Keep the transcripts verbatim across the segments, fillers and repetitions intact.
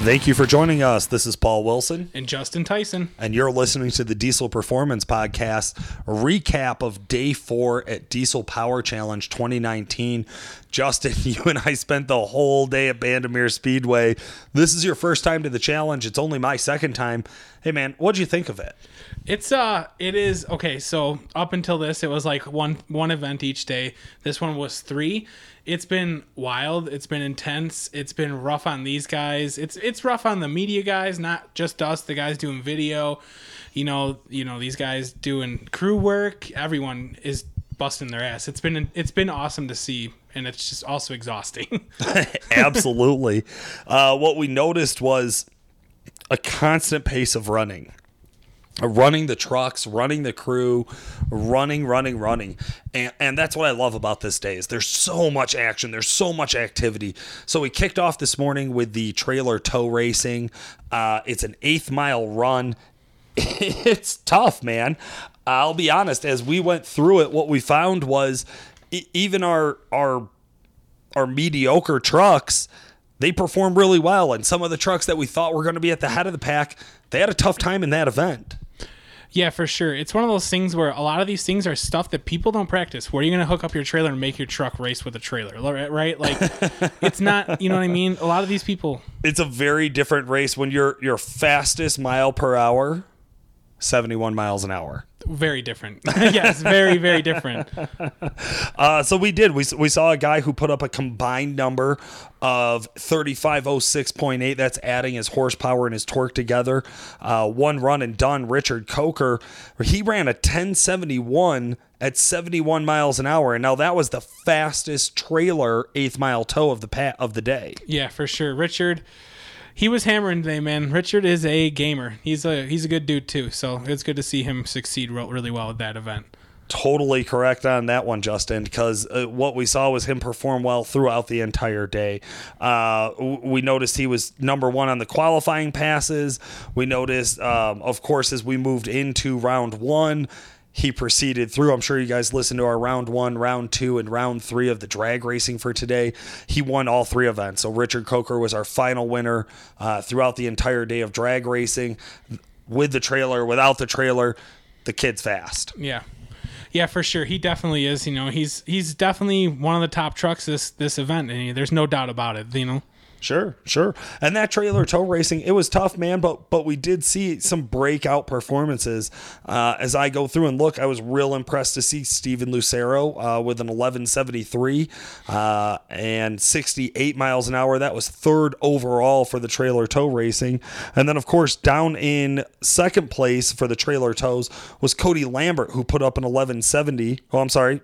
Thank you for joining us. This is Paul Wilson. And Justin Tyson. And you're listening to the Diesel Performance Podcast, a recap of day four at Diesel Power Challenge twenty nineteen. Justin, you and I spent the whole day at Bandamere Speedway. This is your first time to the challenge. It's only my second time. Hey, man, what'd you think of it? It's, uh, it is, okay, so up until this, it was like one one event each day. This one was three. It's been wild. It's been intense. It's been rough on these guys. It's it's rough on the media guys, not just us, the guys doing video. You know, you know, these guys doing crew work. Everyone is busting their ass. It's been it's been awesome to see, and it's just also exhausting. Absolutely. Uh, what we noticed was a constant pace of running. Running the trucks, running the crew, running, running, running. And, and that's what I love about this day is there's so much action. There's so much activity. So we kicked off this morning with the trailer tow racing. Uh, it's an eighth mile run. It's tough, man. I'll be honest. As we went through it, what we found was e- even our, our, our mediocre trucks, they performed really well. And some of the trucks that we thought were going to be at the head of the pack, they had a tough time in that event. Yeah, for sure. It's one of those things where a lot of these things are stuff that people don't practice. Where are you going to hook up your trailer and make your truck race with a trailer, right? Like, it's not, you know what I mean? A lot of these people. It's a very different race when your your fastest mile per hour, seventy-one miles an hour. Very different. Yes, very, very different. Uh, so we did. We we saw a guy who put up a combined number of thirty-five oh six point eight. That's adding his horsepower and his torque together. Uh, one run and done, Richard Coker. He ran a ten seventy-one at seventy-one miles an hour. And now that was the fastest trailer eighth mile tow of the pa- of the day. Yeah, for sure. Richard... He was hammering today, man. Richard is a gamer. He's a he's a good dude, too. So it's good to see him succeed really well at that event. Totally correct on that one, Justin, because uh, what we saw was him perform well throughout the entire day. Uh, we noticed he was number one on the qualifying passes. We noticed, um, of course, as we moved into round one, he proceeded through. I'm sure you guys listened to our round one, round two, and round three of the drag racing for today. He won all three events. So Richard Coker was our final winner uh, throughout the entire day of drag racing. With the trailer, without the trailer, the kid's fast. Yeah. Yeah, for sure. He definitely is. You know, he's he's definitely one of the top trucks this this event. And there's no doubt about it, you know. Sure, sure. And that trailer tow racing, it was tough, man, but but we did see some breakout performances. Uh, as I go through and look, I was real impressed to see Steven Lucero uh, with an eleven seventy-three uh, and sixty-eight miles an hour. That was third overall for the trailer tow racing. And then, of course, down in second place for the trailer tows was Cody Lambert, who put up an eleven seventy. Oh, I'm sorry.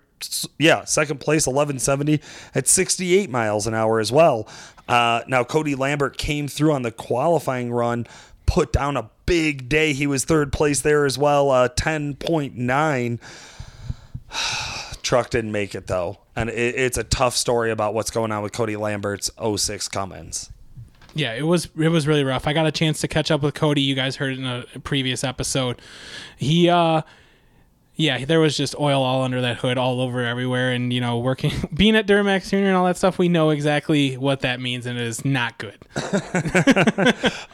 Yeah, second place, eleven seventy at sixty-eight miles an hour as well. Uh, now, Cody Lambert came through on the qualifying run, put down a big day. He was third place there as well, uh, ten point nine. Truck didn't make it, though. And it, it's a tough story about what's going on with Cody Lambert's oh six Cummins. Yeah, it was it was really rough. I got a chance to catch up with Cody. You guys heard it in a previous episode. He... uh Yeah, there was just oil all under that hood, all over everywhere, and you know, working, being at Duramax Tuner and all that stuff, we know exactly what that means, and it is not good.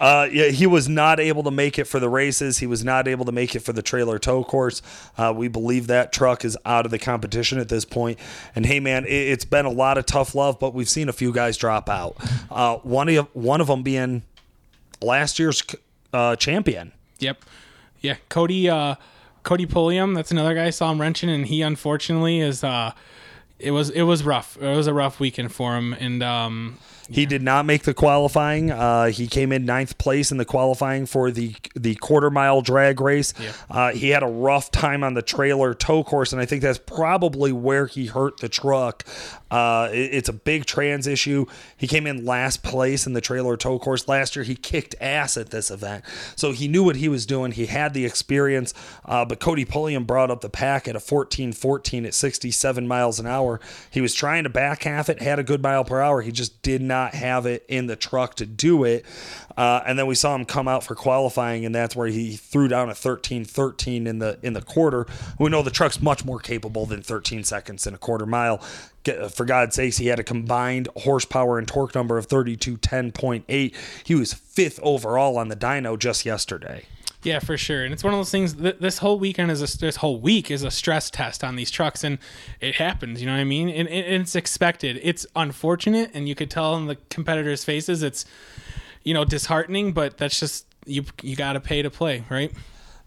uh, yeah, he was not able to make it for the races. He was not able to make it for the trailer tow course. Uh, we believe that truck is out of the competition at this point. And hey, man, it, it's been a lot of tough love, but we've seen a few guys drop out. Uh, one of one of them being last year's uh, champion. Yep. Yeah, Cody. Uh, Cody Pulliam, that's another guy I saw him wrenching, and he unfortunately is uh it was it was rough. It was a rough weekend for him, and um he yeah. did not make the qualifying. Uh, he came in ninth place in the qualifying for the the quarter mile drag race. Yeah. Uh, he had a rough time on the trailer tow course, and I think that's probably where he hurt the truck. Uh, it, it's a big trans issue. He came in last place in the trailer tow course last year. He kicked ass at this event, so he knew what he was doing. He had the experience, uh, but Cody Pulliam brought up the pack at a fourteen fourteen at sixty-seven miles an hour. hour. He was trying to back half it, had a good mile per hour. He just did not have it in the truck to do it. Uh, and then we saw him come out for qualifying, and that's where he threw down a thirteen thirteen in the in the quarter. We know the truck's much more capable than thirteen seconds in a quarter mile. For God's sakes, he had a combined horsepower and torque number of thirty-two ten point eight. He was fifth overall on the dyno just yesterday. Yeah, for sure. And it's one of those things, th- this whole weekend is a, this whole week is a stress test on these trucks, and it happens, you know what I mean? And, and it's expected. It's unfortunate, and you could tell in the competitors' faces it's, you know, disheartening, but that's just, you you got to pay to play, right?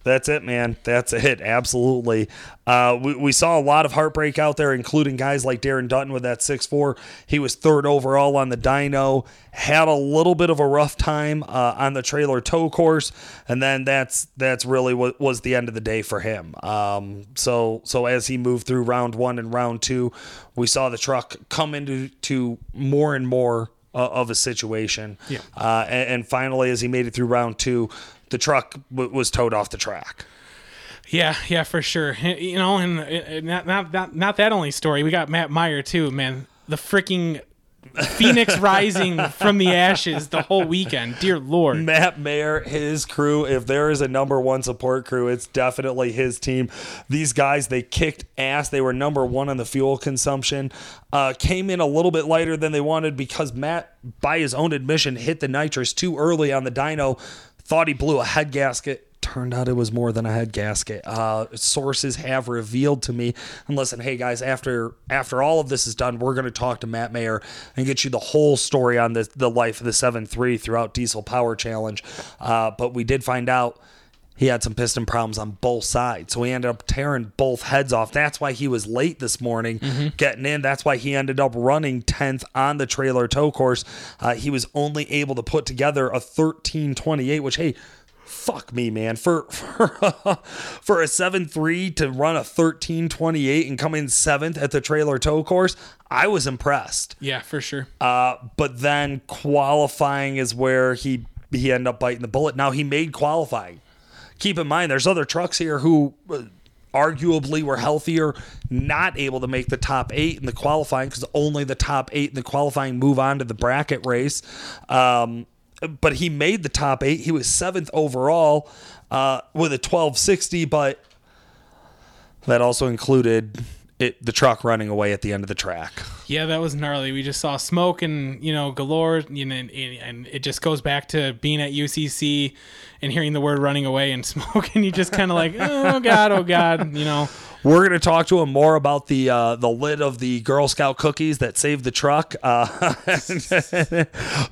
That's it, man. That's it. Absolutely. Uh, we, we saw a lot of heartbreak out there, including guys like Darren Dutton with that six four. He was third overall on the dyno, had a little bit of a rough time uh, on the trailer tow course, and then that's that's really what was the end of the day for him. Um, so so as he moved through round one and round two, we saw the truck come into to more and more uh, of a situation. Yeah. Uh, and, and finally, as he made it through round two, the truck w- was towed off the track. Yeah, yeah, for sure. You know, and, and not, not, not, not that only story. We got Matt Maier, too, man. The freaking Phoenix rising from the ashes the whole weekend. Dear Lord. Matt Maier, his crew, if there is a number one support crew, it's definitely his team. These guys, they kicked ass. They were number one on the fuel consumption. Uh, came in a little bit lighter than they wanted because Matt, by his own admission, hit the nitrous too early on the dyno. Thought he blew a head gasket. Turned out it was more than a head gasket. Uh, sources have revealed to me. And listen, hey, guys, after after all of this is done, we're going to talk to Matt Maier and get you the whole story on the, the life of the seven three throughout Diesel Power Challenge. Uh, but we did find out he had some piston problems on both sides. So he ended up tearing both heads off. That's why he was late this morning mm-hmm. getting in. That's why he ended up running tenth on the trailer tow course. Uh, he was only able to put together a thirteen twenty-eight, which, hey, fuck me, man. For for, uh, for a seven three to run a thirteen twenty-eight and come in seventh at the trailer tow course, I was impressed. Yeah, for sure. Uh, but then qualifying is where he, he ended up biting the bullet. Now, he made qualifying. Keep in mind, there's other trucks here who arguably were healthier, not able to make the top eight in the qualifying because only the top eight in the qualifying move on to the bracket race. Um, but he made the top eight. He was seventh overall uh, with a twelve sixty, but that also included it, the truck running away at the end of the track. Yeah, that was gnarly. We just saw smoke and, you know, galore, you know, and, and it just goes back to being at U C C and hearing the word running away and smoke, and you just kind of like, oh, God, oh, God, you know. We're going to talk to him more about the uh, the lid of the Girl Scout cookies that saved the truck. Uh,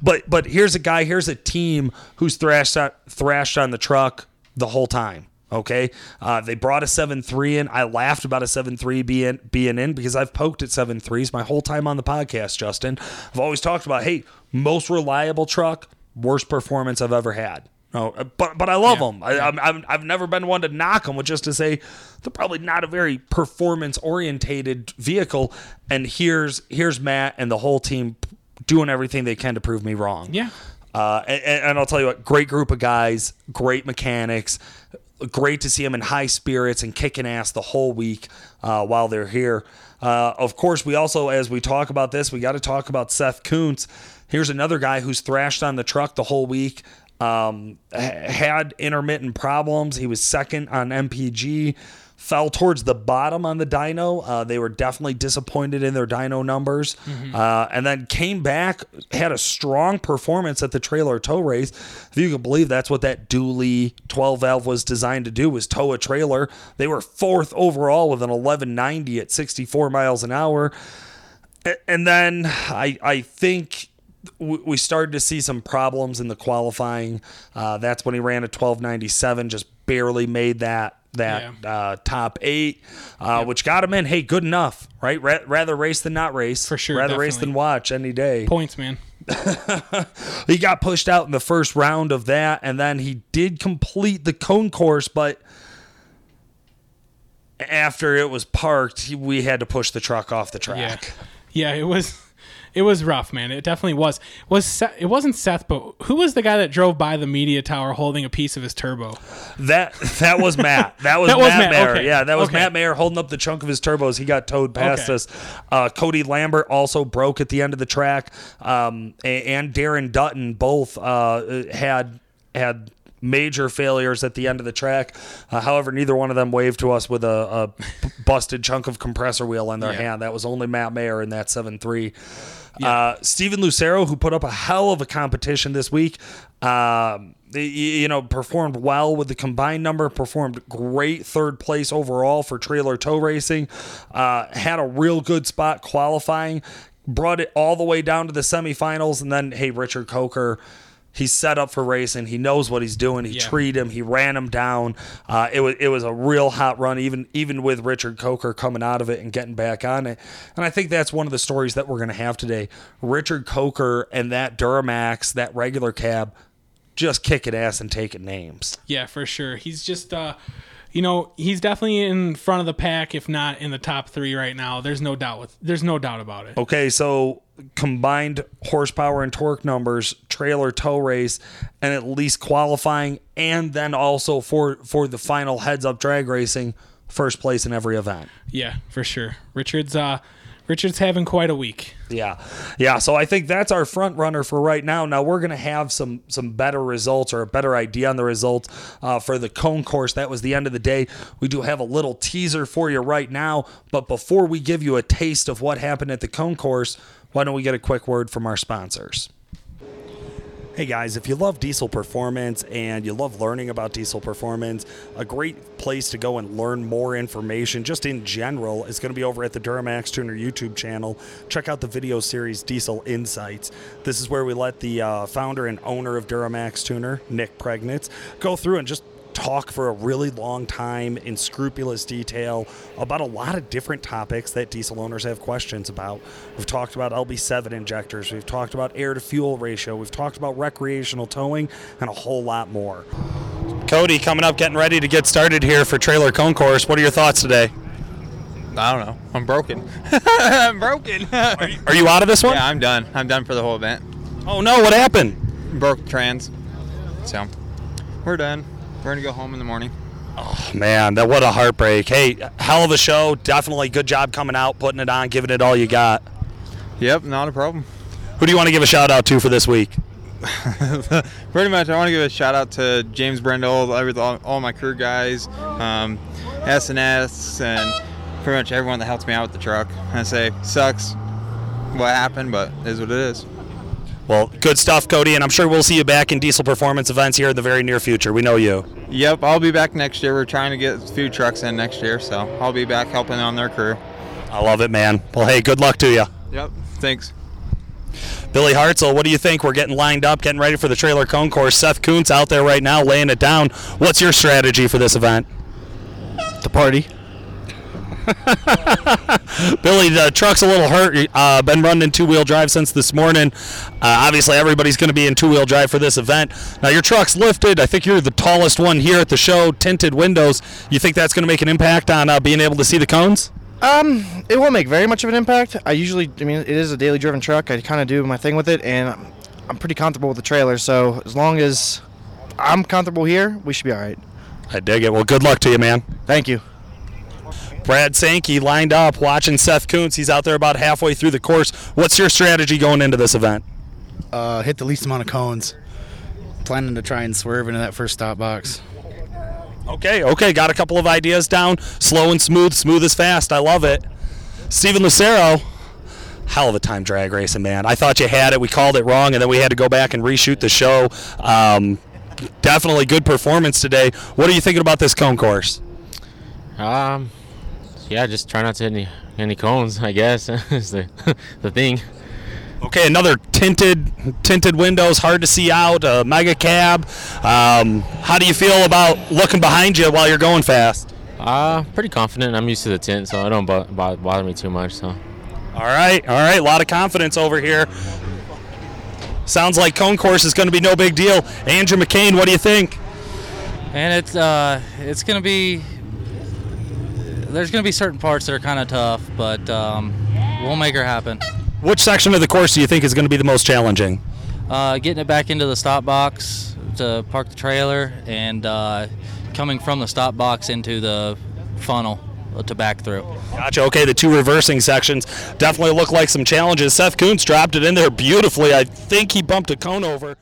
but but here's a guy, here's a team who's thrashed on, thrashed on the truck the whole time. Okay, uh, they brought a seven three in. I laughed about a seven three being, being in because I've poked at seven threes my whole time on the podcast, Justin. I've always talked about, hey, most reliable truck, worst performance I've ever had. Oh, but but I love yeah. them. I, I'm, I've never been one to knock them, which is to say they're probably not a very performance-orientated vehicle. And here's here's Matt and the whole team doing everything they can to prove me wrong. Yeah. Uh, and, and I'll tell you what, great group of guys, great mechanics. Great to see them in high spirits and kicking ass the whole week uh, while they're here. Uh, of course, we also, as we talk about this, we got to talk about Seth Koontz. Here's another guy who's thrashed on the truck the whole week, um, had intermittent problems. He was second on M P G, fell towards the bottom on the dyno. Uh, they were definitely disappointed in their dyno numbers. Mm-hmm. Uh, and then came back, had a strong performance at the trailer tow race. If you can believe that's what that Dooley twelve valve was designed to do, was tow a trailer. They were fourth overall with an eleven ninety at sixty-four miles an hour. And then I, I think we started to see some problems in the qualifying. Uh, that's when he ran a twelve ninety-seven, just barely made that. that yeah. uh, top eight, uh, yep. which got him in. Hey, good enough, right? Ra- rather race than not race. For sure. Rather definitely. Race than watch any day. Points, man. He got pushed out in the first round of that, and then he did complete the cone course, but after it was parked, we had to push the truck off the track. Yeah, yeah it was... it was rough, man. It definitely was. Was Seth, it wasn't Seth, but who was the guy that drove by the media tower holding a piece of his turbo? That that was Matt. That was, that was Matt, Matt Maier. Okay. Yeah, that was okay. Matt Maier holding up the chunk of his turbo as he got towed past okay. us. Uh, Cody Lambert also broke at the end of the track, um, and Darren Dutton both uh, had had. major failures at the end of the track. Uh, however, neither one of them waved to us with a, a busted chunk of compressor wheel in their yeah. hand. That was only Matt Maier in that seven three. Yeah. Uh, Steven Lucero, who put up a hell of a competition this week, um, they, you know, performed well with the combined number, performed great third place overall for trailer tow racing, uh, had a real good spot qualifying, brought it all the way down to the semifinals, and then, hey, Richard Coker, he's set up for racing. He knows what he's doing. He yeah. treated him. He ran him down. Uh, it was it was a real hot run, even even with Richard Coker coming out of it and getting back on it. And I think that's one of the stories that we're going to have today. Richard Coker and that Duramax, that regular cab, just kicking ass and taking names. Yeah, for sure. He's just, uh, you know, he's definitely in front of the pack, if not in the top three right now. There's no doubt with. There's no doubt about it. Okay, so combined horsepower and torque numbers, trailer tow race, and at least qualifying, and then also for for the final heads up drag racing, first place in every event. Yeah, for sure. Richard's uh Richard's having quite a week. Yeah. Yeah. So I think that's our front runner for right now. Now we're going to have some some better results or a better idea on the results uh, for the cone course. That was the end of the day. We do have a little teaser for you right now. But before we give you a taste of what happened at the cone course, why don't we get a quick word from our sponsors? Hey guys, if you love diesel performance and you love learning about diesel performance, a great place to go and learn more information just in general is going to be over at the Duramax Tuner YouTube channel. Check out the video series Diesel Insights. This is where we let the uh, founder and owner of Duramax Tuner, Nick Pregnitz, go through and just talk for a really long time in scrupulous detail about a lot of different topics that diesel owners have questions about. We've talked about L B seven injectors, we've talked about air to fuel ratio, we've talked about recreational towing, and a whole lot more. Cody, coming up, getting ready to get started here for Trailer Cone Course. What are your thoughts today? I don't know. I'm broken. I'm broken. Are you, are you out of this one? Yeah, I'm done. I'm done for the whole event. Oh no, what happened? Broke trans. So, we're done. We're going to go home in the morning. Oh, man, that what a heartbreak. Hey, hell of a show. Definitely good job coming out, putting it on, giving it all you got. Yep, not a problem. Who do you want to give a shout-out to for this week? Pretty much, I want to give a shout-out to James Brendel, all, all my crew guys, um, S and S, and pretty much everyone that helped me out with the truck. I say, sucks what happened, but it is what it is. Well, good stuff, Cody, and I'm sure we'll see you back in diesel performance events here in the very near future. We know you. Yep, I'll be back next year. We're trying to get food trucks in next year, so I'll be back helping on their crew. I love it, man. Well, hey, good luck to you. Yep, thanks. Billy Hartzell, what do you think? We're getting lined up, getting ready for the Trailer Cone Course. Seth Koontz out there right now laying it down. What's your strategy for this event? The party. Billy, the truck's a little hurt. Uh, been running in two-wheel drive since this morning. Uh, obviously, everybody's going to be in two-wheel drive for this event. Now, your truck's lifted. I think you're the tallest one here at the show. Tinted windows. You think that's going to make an impact on uh, being able to see the cones? Um, it won't make very much of an impact. I usually, I mean, it is a daily driven truck. I kind of do my thing with it, and I'm, I'm pretty comfortable with the trailer. So as long as I'm comfortable here, we should be all right. I dig it. Well, good luck to you, man. Thank you. Brad Sankey lined up watching Seth Koontz. He's out there about halfway through the course. What's your strategy going into this event? Uh, hit the least amount of cones. Planning to try and swerve into that first stop box. Okay, okay. Got a couple of ideas down. Slow and smooth. Smooth as fast. I love it. Steven Lucero, hell of a time drag racing, man. I thought you had it. We called it wrong, and then we had to go back and reshoot the show. Um, definitely good performance today. What are you thinking about this cone course? Um... Yeah, just try not to hit any, any cones, I guess, is the, the thing. Okay, another tinted tinted windows, hard to see out, a mega cab. Um, how do you feel about looking behind you while you're going fast? Uh, pretty confident. I'm used to the tint, so it don't b- b- bother me too much. So. All right, all right, a lot of confidence over here. Sounds like cone course is going to be no big deal. Andrew McCain, what do you think? And it's uh, it's going to be... There's going to be certain parts that are kind of tough, but um, we'll make her happen. Which section of the course do you think is going to be the most challenging? Uh, getting it back into the stop box to park the trailer, and uh, coming from the stop box into the funnel to back through. Gotcha. Okay, the two reversing sections definitely look like some challenges. Seth Koontz dropped it in there beautifully. I think he bumped a cone over.